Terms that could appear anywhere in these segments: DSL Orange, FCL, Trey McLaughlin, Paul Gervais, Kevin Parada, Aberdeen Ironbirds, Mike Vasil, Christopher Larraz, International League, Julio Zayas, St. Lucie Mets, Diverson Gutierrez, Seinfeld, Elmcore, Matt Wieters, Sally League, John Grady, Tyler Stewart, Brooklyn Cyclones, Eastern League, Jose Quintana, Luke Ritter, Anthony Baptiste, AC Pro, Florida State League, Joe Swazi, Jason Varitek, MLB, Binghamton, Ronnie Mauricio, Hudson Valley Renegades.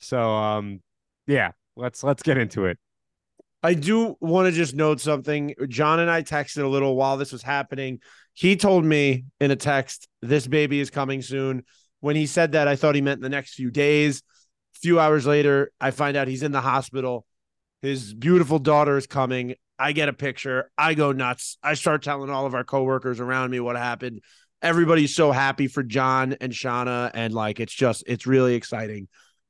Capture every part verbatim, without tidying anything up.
So, um, yeah, let's let's get into it. I do want to just note something. John and I texted a little while this was happening. He told me in a text, this baby is coming soon. When he said that, I thought he meant in the next few days. A few hours later, I find out he's in the hospital. His beautiful daughter is coming. I get a picture. I go nuts. I start telling all of our coworkers around me what happened. Everybody's so happy for John and Shauna, and like it's just it's really exciting.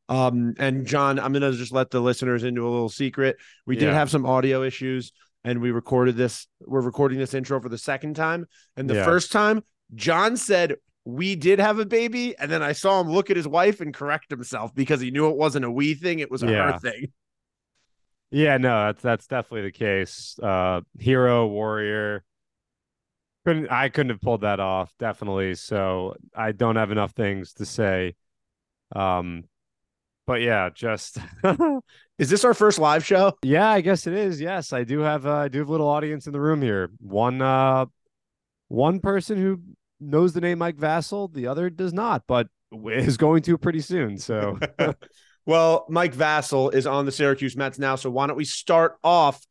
Um, and John, I'm gonna just let the listeners into a little secret. We yeah. did have some audio issues, and we recorded this. We're recording this intro for the second time, and the yeah. first time, John said we did have a baby, and then I saw him look at his wife and correct himself because he knew it wasn't a we thing; it was a yeah. her thing. Yeah, no, that's that's definitely the case. Uh, hero, warrior. Couldn't, I couldn't have pulled that off, definitely. So I don't have enough things to say. Um, but yeah, just is this our first live show? Yeah, I guess it is. Yes, I do have. Uh, I do have a little audience in the room here. One, uh, one person who knows the name Mike Vasil, the other does not, but is going to pretty soon. So, well, Mike Vasil is on the Syracuse Mets now. So why don't we start off?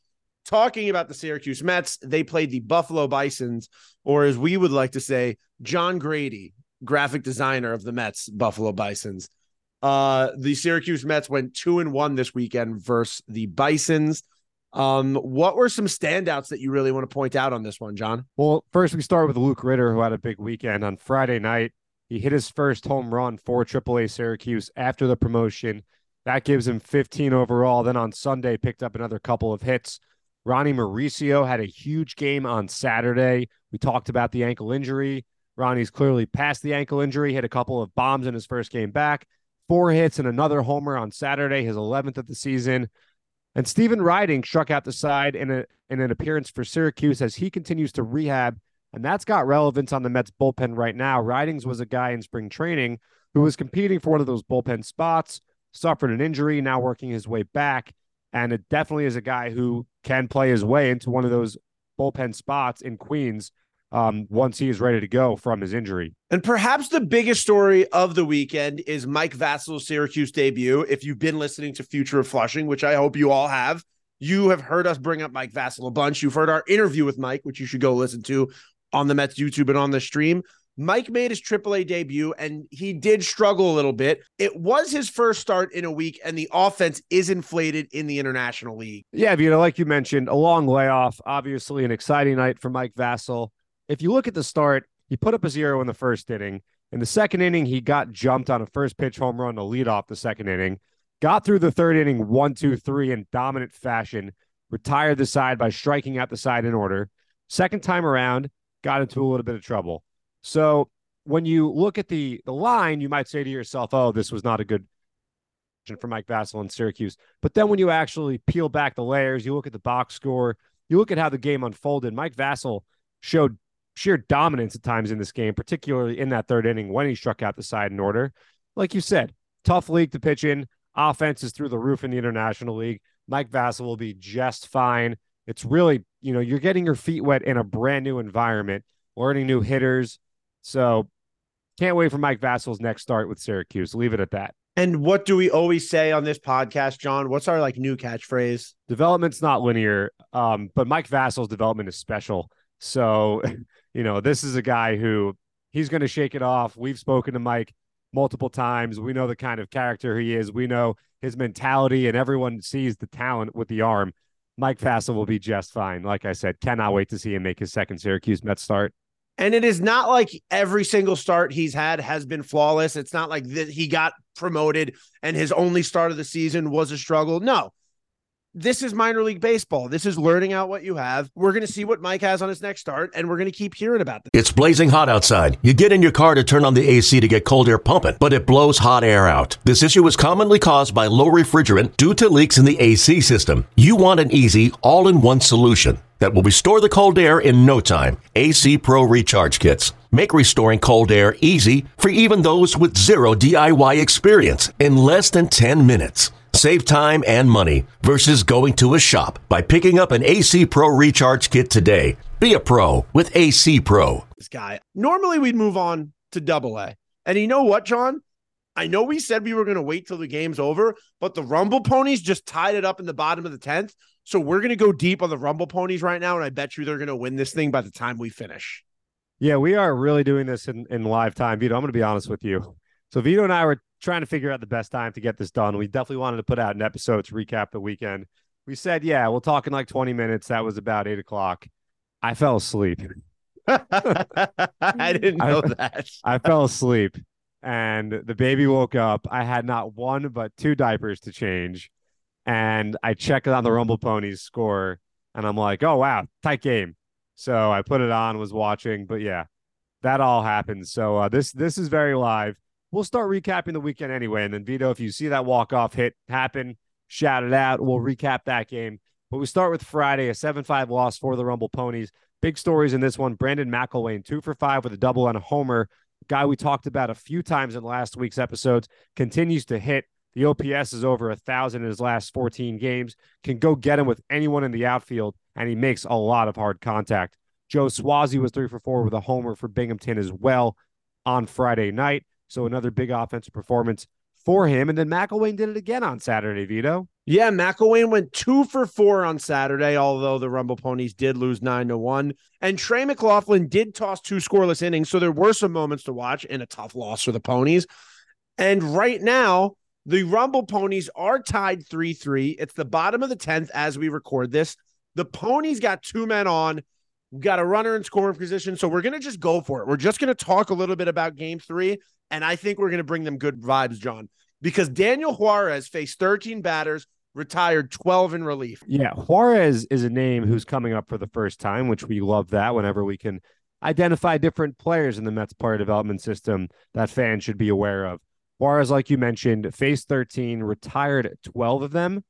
Talking about the Syracuse Mets, they played the Buffalo Bisons, or as we would like to say, John Grady, graphic designer of the Mets, Buffalo Bisons. Uh, the Syracuse Mets went two and one this weekend versus the Bisons. Um, what were some standouts that you really want to point out on this one, John? Well, first we start with Luke Ritter, who had a big weekend on Friday night. He hit his first home run for triple A Syracuse after the promotion. That gives him fifteen overall. Then on Sunday, picked up another couple of hits. Ronnie Mauricio had a huge game on Saturday. We talked about the ankle injury. Ronnie's clearly past the ankle injury, hit a couple of bombs in his first game back, four hits and another homer on Saturday, his eleventh of the season. And Stephen Riding struck out the side in, a, in an appearance for Syracuse as he continues to rehab, and that's got relevance on the Mets bullpen right now. Ridings was a guy in spring training who was competing for one of those bullpen spots, suffered an injury, now working his way back. And it definitely is a guy who can play his way into one of those bullpen spots in Queens um, once he is ready to go from his injury. And perhaps the biggest story of the weekend is Mike Vasil's Syracuse debut. If you've been listening to Future of Flushing, which I hope you all have, you have heard us bring up Mike Vasil a bunch. You've heard our interview with Mike, which you should go listen to on the Mets YouTube and on the stream. Mike made his triple A debut, and he did struggle a little bit. It was his first start in a week, and the offense is inflated in the International League. Yeah, Vito, like you mentioned, a long layoff, obviously an exciting night for Mike Vasil. If you look at the start, he put up a zero in the first inning. In the second inning, he got jumped on a first pitch home run to lead off the second inning, got through the third inning one, two, three in dominant fashion, retired the side by striking out the side in order. Second time around, got into a little bit of trouble. So when you look at the, the line, you might say to yourself, oh, this was not a good for Mike Vasil in Syracuse. But then when you actually peel back the layers, you look at the box score, you look at how the game unfolded, Mike Vasil showed sheer dominance at times in this game, particularly in that third inning when he struck out the side in order. Like you said, tough league to pitch in. Offense is through the roof in the International League. Mike Vasil will be just fine. It's really, you know, you're getting your feet wet in a brand new environment, learning new hitters. So can't wait for Mike Vasil's next start with Syracuse. Leave it at that. And what do we always say on this podcast, John? What's our like new catchphrase? Development's not linear, um, but Mike Vasil's development is special. So, you know, this is a guy who he's going to shake it off. We've spoken to Mike multiple times. We know the kind of character he is. We know his mentality, and everyone sees the talent with the arm. Mike Vasil will be just fine. Like I said, cannot wait to see him make his second Syracuse Mets start. And it is not like every single start he's had has been flawless. It's not like that he got promoted and his only start of the season was a struggle. No, this is minor league baseball. This is learning out what you have. We're going to see what Mike has on his next start, and we're going to keep hearing about this. It's blazing hot outside. You get in your car to turn on the A C to get cold air pumping, but it blows hot air out. This issue is commonly caused by low refrigerant due to leaks in the A C system. You want an easy, all-in-one solution that will restore the cold air in no time. A C Pro Recharge Kits make restoring cold air easy for even those with zero D I Y experience in less than ten minutes. Save time and money versus going to a shop by picking up an A C Pro Recharge Kit today. Be a pro with A C Pro. This guy, normally we'd move on to double A. And you know what, John? I know we said we were going to wait till the game's over, but the Rumble Ponies just tied it up in the bottom of the tenth. So we're going to go deep on the Rumble Ponies right now, and I bet you they're going to win this thing by the time we finish. Yeah, we are really doing this in, in live time. Vito, I'm going to be honest with you. So Vito and I were trying to figure out the best time to get this done. We definitely wanted to put out an episode to recap the weekend. We said, yeah, we'll talk in like twenty minutes. That was about eight o'clock. I fell asleep. I didn't know I, that. I fell asleep, and the baby woke up. I had not one but two diapers to change. And I checked on the Rumble Ponies score, and I'm like, oh, wow, tight game. So I put it on, was watching. But, yeah, that all happened. So uh, this this is very live. We'll start recapping the weekend anyway. And then, Vito, if you see that walk-off hit happen, shout it out. We'll recap that game. But we start with Friday, a seven five loss for the Rumble Ponies. Big stories in this one. Brandon McIlwain, two for five with a double and a homer. Guy we talked about a few times in last week's episodes, continues to hit. The O P S is over one thousand in his last fourteen games. Can go get him with anyone in the outfield, and he makes a lot of hard contact. Joe Swazi was three for four with a homer for Binghamton as well on Friday night. So another big offensive performance for him. And then McIlwain did it again on Saturday, Vito. Yeah, McIlwain went two for four on Saturday, although the Rumble Ponies did lose nine to one. And Trey McLaughlin did toss two scoreless innings, so there were some moments to watch in a tough loss for the Ponies. And right now, the Rumble Ponies are tied three three. It's the bottom of the tenth as we record this. The Ponies got two men on. We've got a runner in scoring position, so we're going to just go for it. We're just going to talk a little bit about Game three, and I think we're going to bring them good vibes, John, because Daniel Juarez faced thirteen batters, retired twelve in relief. Yeah, Juarez is a name who's coming up for the first time, which we love that whenever we can identify different players in the Mets player development system that fans should be aware of. Juarez, like you mentioned, faced thirteen, retired twelve of them.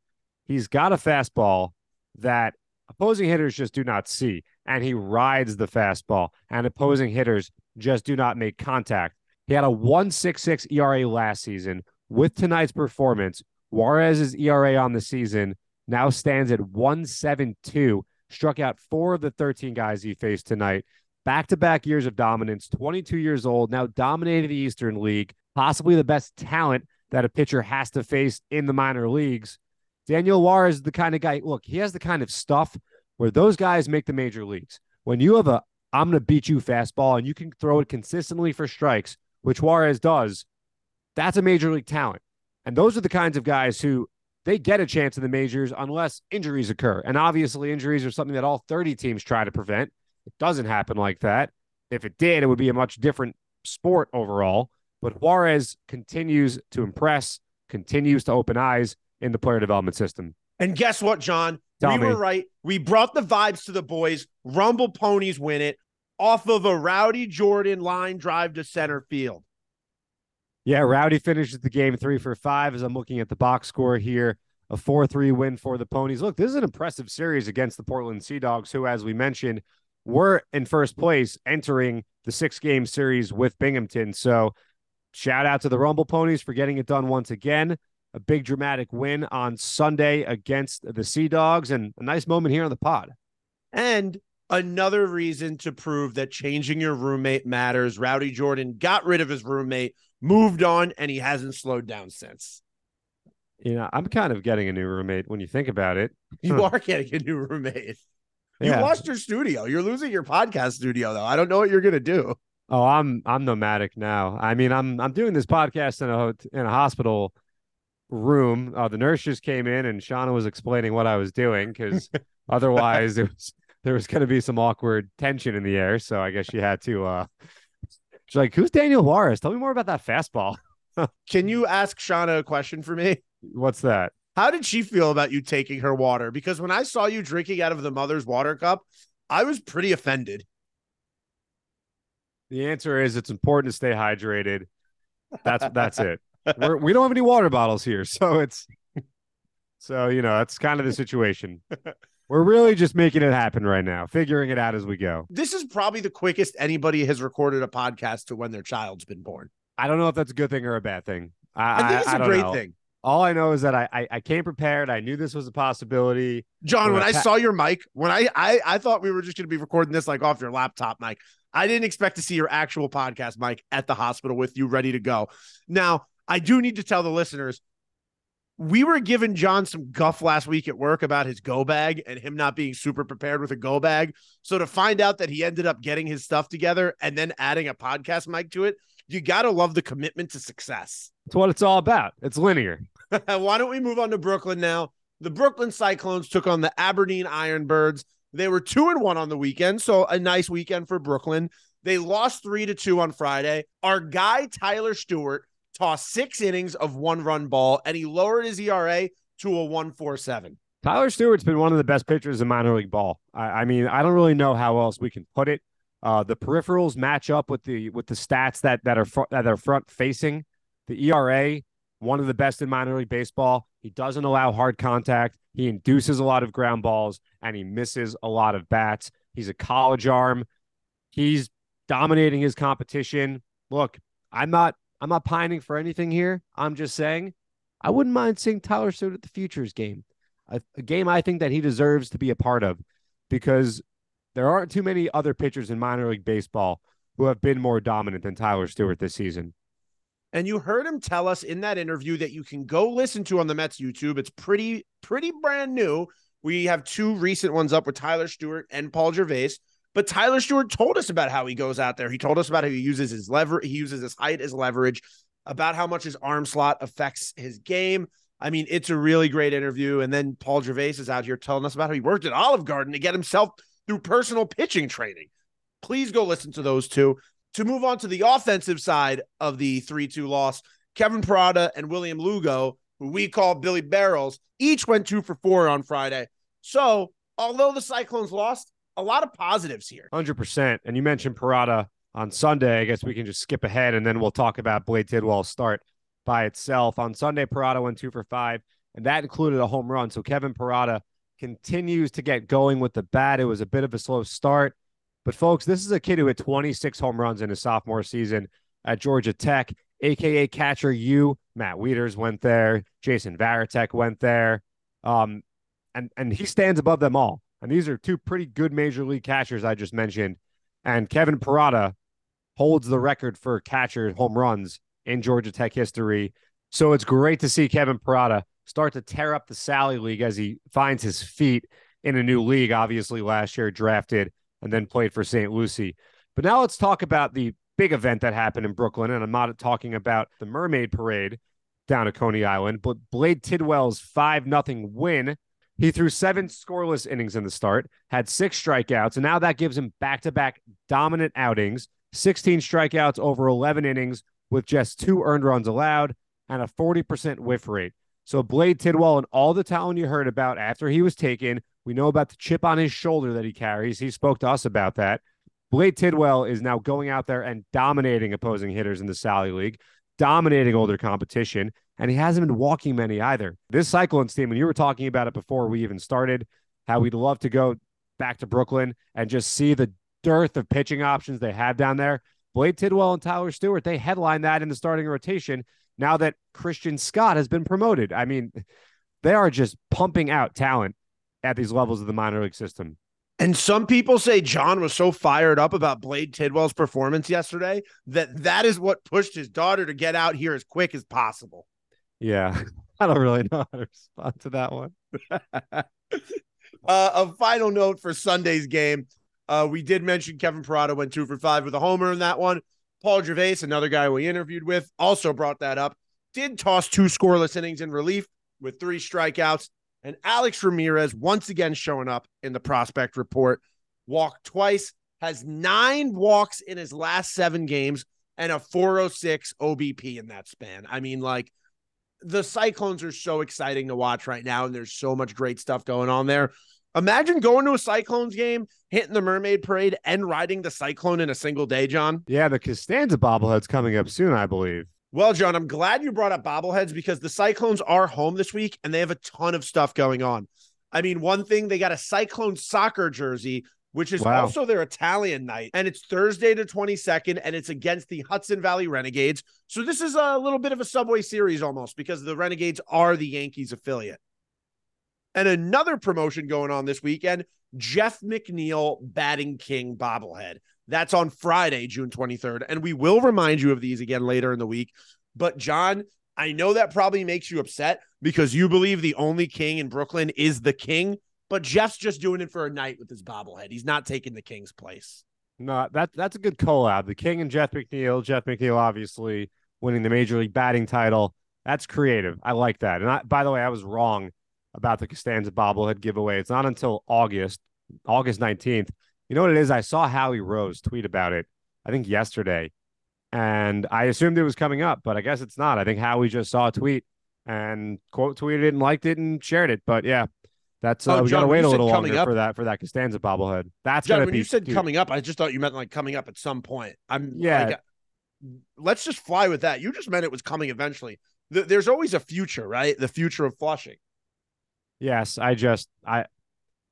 He's got a fastball that opposing hitters just do not see, and he rides the fastball, and opposing hitters just do not make contact. He had a one point six six E R A last season. With tonight's performance, Juarez's E R A on the season now stands at one seventy-two, struck out four of the thirteen guys he faced tonight. Back-to-back years of dominance, twenty-two years old, now dominated the Eastern League, possibly the best talent that a pitcher has to face in the minor leagues. Daniel Juarez is the kind of guy, look, he has the kind of stuff where those guys make the major leagues. When you have a, I'm going to beat you fastball and you can throw it consistently for strikes, which Juarez does, that's a major league talent. And those are the kinds of guys who they get a chance in the majors unless injuries occur. And obviously injuries are something that all thirty teams try to prevent. It doesn't happen like that. If it did, it would be a much different sport overall. But Juarez continues to impress, continues to open eyes in the player development system. And guess what, John? Tell we me. were right. We brought the vibes to the boys. Rumble Ponies win it off of a Rowdy Jordan line drive to center field. Yeah, Rowdy finishes the game three for five as I'm looking at the box score here. A four three win for the Ponies. Look, this is an impressive series against the Portland Sea Dogs, who, as we mentioned, were in first place entering the six-game series with Binghamton. So shout out to the Rumble Ponies for getting it done once again. A big dramatic win on Sunday against the Sea Dogs and a nice moment here on the pod. And another reason to prove that changing your roommate matters. Rowdy Jordan got rid of his roommate, moved on, and he hasn't slowed down since. You know, I'm kind of getting a new roommate when you think about it. You huh. are getting a new roommate. You yeah. lost your studio. You're losing your podcast studio, though. I don't know what you're going to do. Oh, I'm I'm nomadic now. I mean, I'm I'm doing this podcast in a in a hospital room. Uh, the nurse just came in, and Shauna was explaining what I was doing because otherwise it was there was going to be some awkward tension in the air. So I guess she had to. Uh, she's like, "Who's Daniel Juarez? Tell me more about that fastball." Can you ask Shauna a question for me? What's that? How did she feel about you taking her water? Because when I saw you drinking out of the mother's water cup, I was pretty offended. The answer is it's important to stay hydrated. That's that's it. We're, we don't have any water bottles here, so it's so you know that's kind of the situation. We're really just making it happen right now, figuring it out as we go. This is probably the quickest anybody has recorded a podcast to when their child's been born. I don't know if that's a good thing or a bad thing. I, I think it's I, a I great know. thing. All I know is that I, I I came prepared. I knew this was a possibility. John, when I saw your mic, when I, I, I thought we were just going to be recording this like off your laptop mic. I didn't expect to see your actual podcast mic at the hospital with you ready to go. Now, I do need to tell the listeners, we were giving John some guff last week at work about his go bag and him not being super prepared with a go bag. So to find out that he ended up getting his stuff together and then adding a podcast mic to it, you got to love the commitment to success. That's what it's all about. It's linear. Why don't we move on to Brooklyn now? The Brooklyn Cyclones took on the Aberdeen Ironbirds. They were two and one on the weekend, so a nice weekend for Brooklyn. They lost three to two on Friday. Our guy, Tyler Stewart, tossed six innings of one-run ball, and he lowered his E R A to a one point four seven. Tyler Stewart's been one of the best pitchers in minor league ball. I, I mean, I don't really know how else we can put it. Uh, the peripherals match up with the with the stats that that are fr- that are front-facing. The E R A, one of the best in minor league baseball. He doesn't allow hard contact. He induces a lot of ground balls, and he misses a lot of bats. He's a college arm. He's dominating his competition. Look, I'm not I'm not pining for anything here. I'm just saying I wouldn't mind seeing Tyler Stewart at the Futures game, a, a game I think that he deserves to be a part of because there aren't too many other pitchers in minor league baseball who have been more dominant than Tyler Stewart this season. And you heard him tell us in that interview that you can go listen to on the Mets YouTube. It's pretty, pretty brand new. We have two recent ones up with Tyler Stewart and Paul Gervais. But Tyler Stewart told us about how he goes out there. He told us about how he uses his lever. He uses his height as leverage, about how much his arm slot affects his game. I mean, it's a really great interview. And then Paul Gervais is out here telling us about how he worked at Olive Garden to get himself through personal pitching training. Please go listen to those two. To move on to the offensive side of the three two loss, Kevin Parada and William Lugo, who we call Billy Barrels, each went two for four on Friday. So, although the Cyclones lost, a lot of positives here. one hundred percent. And you mentioned Parada on Sunday. I guess we can just skip ahead, and then we'll talk about Blade Tidwell's start by itself. On Sunday, Parada went two for five, and that included a home run. So, Kevin Parada continues to get going with the bat. It was a bit of a slow start. But, folks, this is a kid who had twenty-six home runs in his sophomore season at Georgia Tech, a k a. Catcher U. Matt Wieters went there. Jason Varitek went there. Um, and and he stands above them all. And these are two pretty good major league catchers I just mentioned. And Kevin Parada holds the record for catcher home runs in Georgia Tech history. So it's great to see Kevin Parada start to tear up the Sally League as he finds his feet in a new league, obviously last year drafted and then played for Saint Lucie. But now let's talk about the big event that happened in Brooklyn. And I'm not talking about the Mermaid Parade down at Coney Island, but Blade Tidwell's five nothing win. He threw seven scoreless innings in the start, had six strikeouts, and now that gives him back-to-back dominant outings, sixteen strikeouts over eleven innings with just two earned runs allowed and a forty percent whiff rate. So Blade Tidwell and all the talent you heard about after he was taken, we know about the chip on his shoulder that he carries. He spoke to us about that. Blade Tidwell is now going out there and dominating opposing hitters in the Sally League, dominating older competition, and he hasn't been walking many either. This Cyclones team, and you were talking about it before we even started, how we'd love to go back to Brooklyn and just see the dearth of pitching options they have down there. Blade Tidwell and Tyler Stewart, they headline that in the starting rotation now that Christian Scott has been promoted. I mean, they are just pumping out talent at these levels of the minor league system. And some people say John was so fired up about Blade Tidwell's performance yesterday that that is what pushed his daughter to get out here as quick as possible. Yeah, I don't really know how to respond to that one. uh, a final note for Sunday's game. Uh, we did mention Kevin Parada went two for five with a homer in that one. Paul Gervais, another guy we interviewed with, also brought that up. Did toss two scoreless innings in relief with three strikeouts. And Alex Ramirez, once again showing up in the prospect report, walked twice, has nine walks in his last seven games, and a four oh six O B P in that span. I mean, like, the Cyclones are so exciting to watch right now, and there's so much great stuff going on there. Imagine going to a Cyclones game, hitting the Mermaid Parade, and riding the Cyclone in a single day, John. Yeah, the Costanza bobblehead's coming up soon, I believe. Well, John, I'm glad you brought up bobbleheads because the Cyclones are home this week and they have a ton of stuff going on. I mean, one thing, they got a Cyclone soccer jersey, which is wow. also their Italian night. And it's Thursday the twenty-second, and it's against the Hudson Valley Renegades. So this is a little bit of a Subway Series almost because the Renegades are the Yankees affiliate. And another promotion going on this weekend, Jeff McNeil Batting King bobblehead. That's on Friday, June twenty-third, and we will remind you of these again later in the week. But, John, I know that probably makes you upset because you believe the only king in Brooklyn is the king, but Jeff's just doing it for a night with his bobblehead. He's not taking the king's place. No, that, that's a good collab. The king and Jeff McNeil. Jeff McNeil obviously winning the Major League batting title. That's creative. I like that. And, I, by the way, I was wrong about the Costanza bobblehead giveaway. It's not until August, August nineteenth. You know what it is? I saw Howie Rose tweet about it, I think yesterday, and I assumed it was coming up, but I guess it's not. I think Howie just saw a tweet and quote tweeted it and liked it and shared it. But yeah, that's uh, oh, we John, gotta wait a little longer up, for that for that Costanza bobblehead. That's John, gonna when be you said cute. Coming up, I just thought you meant like coming up at some point. I'm yeah. Like, let's just fly with that. You just meant it was coming eventually. Th- there's always a future, right? The future of Flushing. Yes, I just I.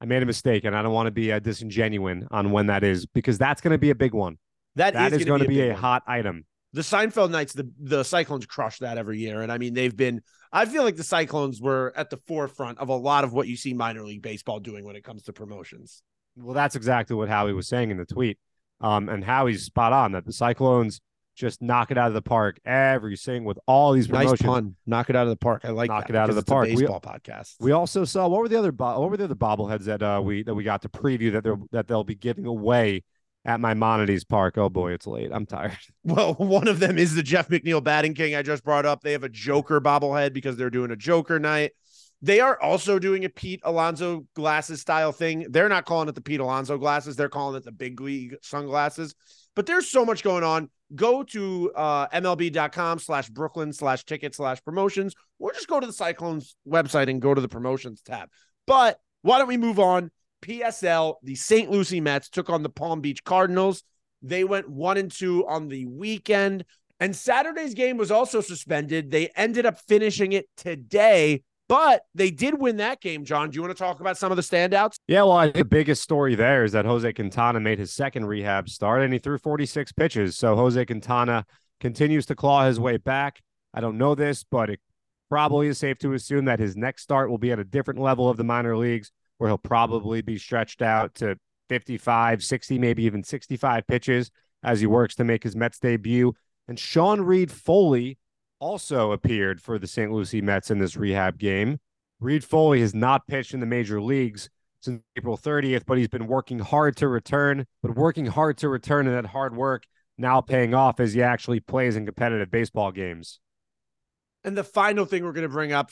I made a mistake, and I don't want to be uh, disingenuous on when that is, because that's going to be a big one. That, that is, is going to be a, be a hot item. The Seinfeld nights, the, the Cyclones crush that every year. And I mean, they've been, I feel like the Cyclones were at the forefront of a lot of what you see minor league baseball doing when it comes to promotions. Well, that's exactly what Howie was saying in the tweet. Um, and Howie's spot on that. The Cyclones just knock it out of the park every single with all these promotions. Nice pun. Knock it out of the park. I like knock that, it out of the park. Baseball we, podcast. We also saw what were the other bo- what were the other bobbleheads that uh, we that we got to preview that they that they'll be giving away at Maimonides Park. Oh boy, it's late. I'm tired. Well, one of them is the Jeff McNeil Batting King I just brought up. They have a Joker bobblehead because they're doing a Joker night. They are also doing a Pete Alonso glasses style thing. They're not calling it the Pete Alonso glasses. They're calling it the Big League sunglasses. But there's so much going on. Go to uh, M L B dot com slash Brooklyn slash ticket slash promotions, or just go to the Cyclones website and go to the promotions tab. But why don't we move on? P S L, the Saint Lucie Mets took on the Palm Beach Cardinals. They went one and two on the weekend, and Saturday's game was also suspended. They ended up finishing it today, but they did win that game. John, do you want to talk about some of the standouts? Yeah, well, I think the biggest story there is that Jose Quintana made his second rehab start, and he threw forty-six pitches. So Jose Quintana continues to claw his way back. I don't know this, but it probably is safe to assume that his next start will be at a different level of the minor leagues, where he'll probably be stretched out to fifty-five, sixty, maybe even sixty-five pitches as he works to make his Mets debut. And Sean Reed Foley also appeared for the Saint Lucie Mets in this rehab game. Reed Foley has not pitched in the major leagues since April thirtieth, but he's been working hard to return, but working hard to return and that hard work now paying off as he actually plays in competitive baseball games. And the final thing we're going to bring up.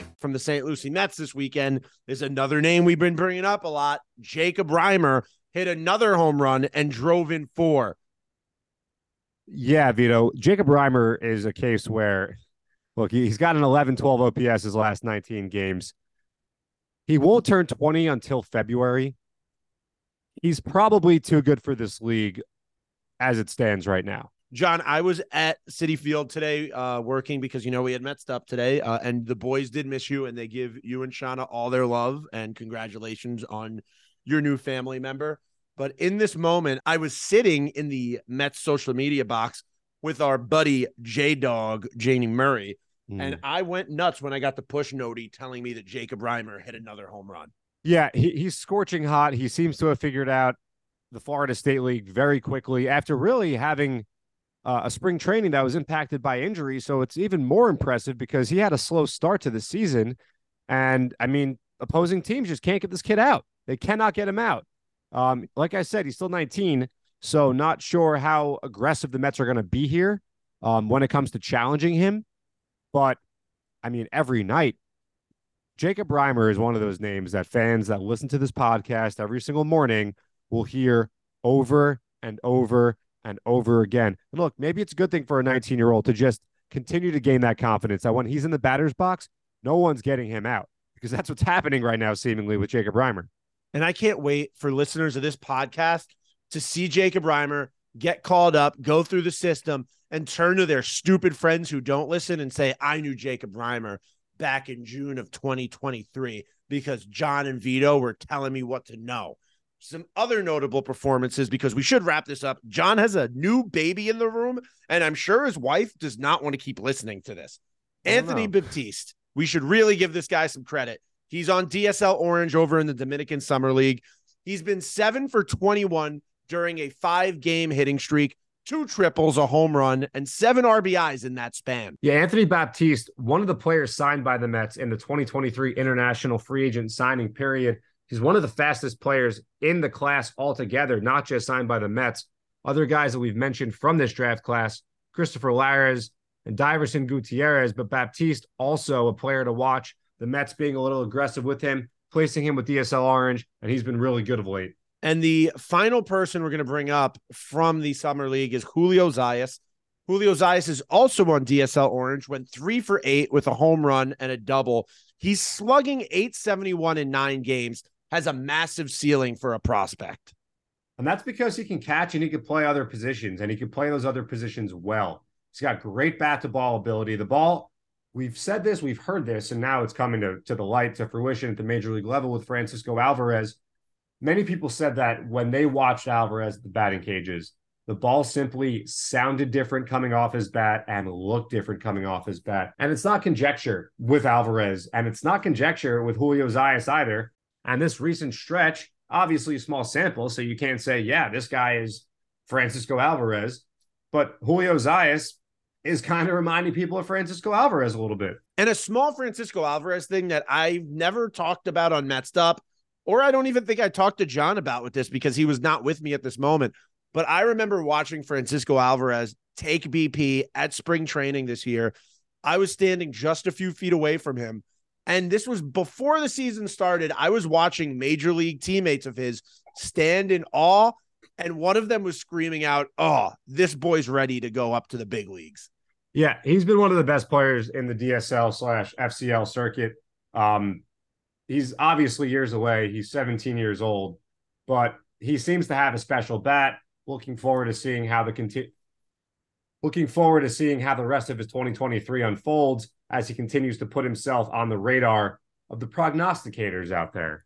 From the Saint Lucie Mets this weekend, there's another name we've been bringing up a lot. Jacob Reimer hit another home run and drove in four. Yeah, Vito. Jacob Reimer is a case where, look, he's got an eleven twelve O P S his last nineteen games. He won't turn twenty until February. He's probably too good for this league as it stands right now. John, I was at Citi Field today uh, working because, you know, we had Mets up today, uh, and the boys did miss you, and they give you and Shauna all their love, and congratulations on your new family member. But in this moment, I was sitting in the Mets social media box with our buddy J-Dog, Janie Murray, mm. and I went nuts when I got the push noti telling me that Jacob Reimer hit another home run. Yeah, he, he's scorching hot. He seems to have figured out the Florida State League very quickly after really having – Uh, a spring training that was impacted by injury. So it's even more impressive because he had a slow start to the season. And I mean, opposing teams just can't get this kid out. They cannot get him out. Um, like I said, he's still nineteen. So not sure how aggressive the Mets are going to be here um, when it comes to challenging him. But I mean, every night, Jacob Reimer is one of those names that fans that listen to this podcast every single morning will hear over and over and over again. And look, maybe it's a good thing for a nineteen-year-old to just continue to gain that confidence. That when he's in the batter's box, no one's getting him out, because that's what's happening right now, seemingly, with Jacob Reimer. And I can't wait for listeners of this podcast to see Jacob Reimer get called up, go through the system, and turn to their stupid friends who don't listen and say, I knew Jacob Reimer back in June of twenty twenty-three because John and Vito were telling me what to know. Some other notable performances, because we should wrap this up. John has a new baby in the room, and I'm sure his wife does not want to keep listening to this. Anthony know. Baptiste, we should really give this guy some credit. He's on D S L Orange over in the Dominican Summer League. He's been seven for twenty-one during a five-game hitting streak, two triples, a home run, and seven R B Is in that span. Yeah, Anthony Baptiste, one of the players signed by the Mets in the twenty twenty-three international free agent signing period. He's one of the fastest players in the class altogether, not just signed by the Mets. Other guys that we've mentioned from this draft class, Christopher Larraz and Diverson Gutierrez, but Baptiste also a player to watch. The Mets being a little aggressive with him, placing him with D S L Orange, and he's been really good of late. And the final person we're going to bring up from the Summer League is Julio Zayas. Julio Zayas is also on D S L Orange, went three for eight with a home run and a double. He's slugging eight seventy-one in nine games. Has a massive ceiling for a prospect. And that's because he can catch and he can play other positions, and he can play those other positions well. He's got great bat-to-ball ability. The ball, we've said this, we've heard this, and now it's coming to, to the light, to fruition at the major league level with Francisco Alvarez. Many people said that when they watched Alvarez at the batting cages, the ball simply sounded different coming off his bat and looked different coming off his bat. And it's not conjecture with Alvarez, and it's not conjecture with Julio Zayas either. And this recent stretch, obviously a small sample, so you can't say, yeah, this guy is Francisco Alvarez. But Julio Zayas is kind of reminding people of Francisco Alvarez a little bit. And a small Francisco Alvarez thing that I've never talked about on Mets Up, or I don't even think I talked to John about with this because he was not with me at this moment. But I remember watching Francisco Alvarez take B P at spring training this year. I was standing just a few feet away from him. And this was before the season started. I was watching major league teammates of his stand in awe, and one of them was screaming out, oh, this boy's ready to go up to the big leagues. Yeah, he's been one of the best players in the D S L slash F C L circuit. Um, he's obviously years away. He's seventeen years old, but he seems to have a special bat. Looking forward to seeing how the conti- looking forward to seeing how the rest of his twenty twenty-three unfolds as he continues to put himself on the radar of the prognosticators out there.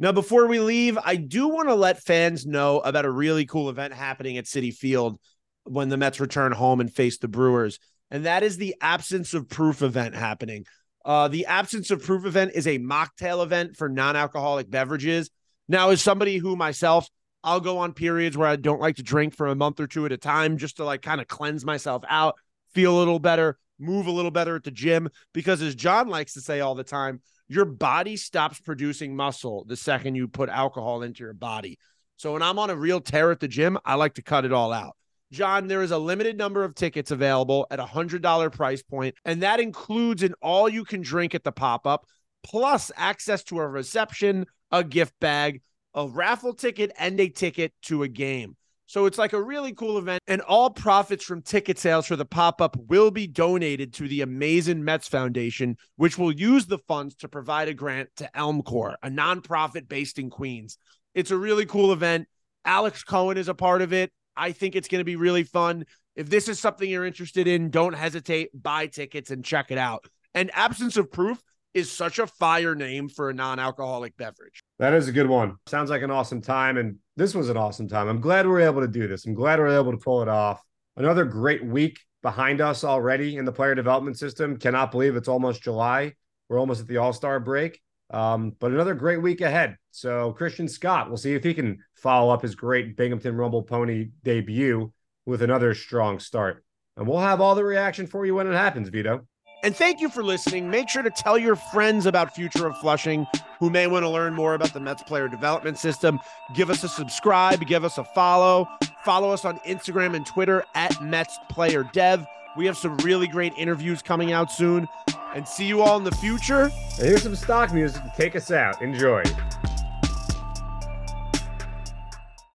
Now, before we leave, I do want to let fans know about a really cool event happening at Citi Field when the Mets return home and face the Brewers, and that is the Absence of Proof event happening. Uh, the Absence of Proof event is a mocktail event for non-alcoholic beverages. Now, as somebody who myself, I'll go on periods where I don't like to drink for a month or two at a time just to like kind of cleanse myself out, feel a little better, move a little better at the gym, because as John likes to say all the time, your body stops producing muscle the second you put alcohol into your body. So when I'm on a real tear at the gym, I like to cut it all out. John, there is a limited number of tickets available at a one hundred dollars price point, and that includes an all-you-can-drink at the pop-up, plus access to a reception, a gift bag, a raffle ticket, and a ticket to a game. So it's like a really cool event, and all profits from ticket sales for the pop-up will be donated to the Amazing Mets Foundation, which will use the funds to provide a grant to ElmCore, a nonprofit based in Queens. It's a really cool event. Alex Cohen is a part of it. I think it's going to be really fun. If this is something you're interested in, don't hesitate, buy tickets and check it out. And Absence of Proof is such a fire name for a non-alcoholic beverage. That is a good one. Sounds like an awesome time. And this was an awesome time. I'm glad we were able to do this. I'm glad we were able to pull it off. Another great week behind us already in the player development system. Cannot believe it's almost July. We're almost at the All-Star break. Um, but another great week ahead. So Christian Scott, we'll see if he can follow up his great Binghamton Rumble Pony debut with another strong start. And we'll have all the reaction for you when it happens, Vito. And thank you for listening. Make sure to tell your friends about Future of Flushing, who may want to learn more about the Mets player development system. Give us a subscribe. Give us a follow. Follow us on Instagram and Twitter at Mets Player Dev. We have some really great interviews coming out soon. And see you all in the future. And here's some stock music to take us out. Enjoy.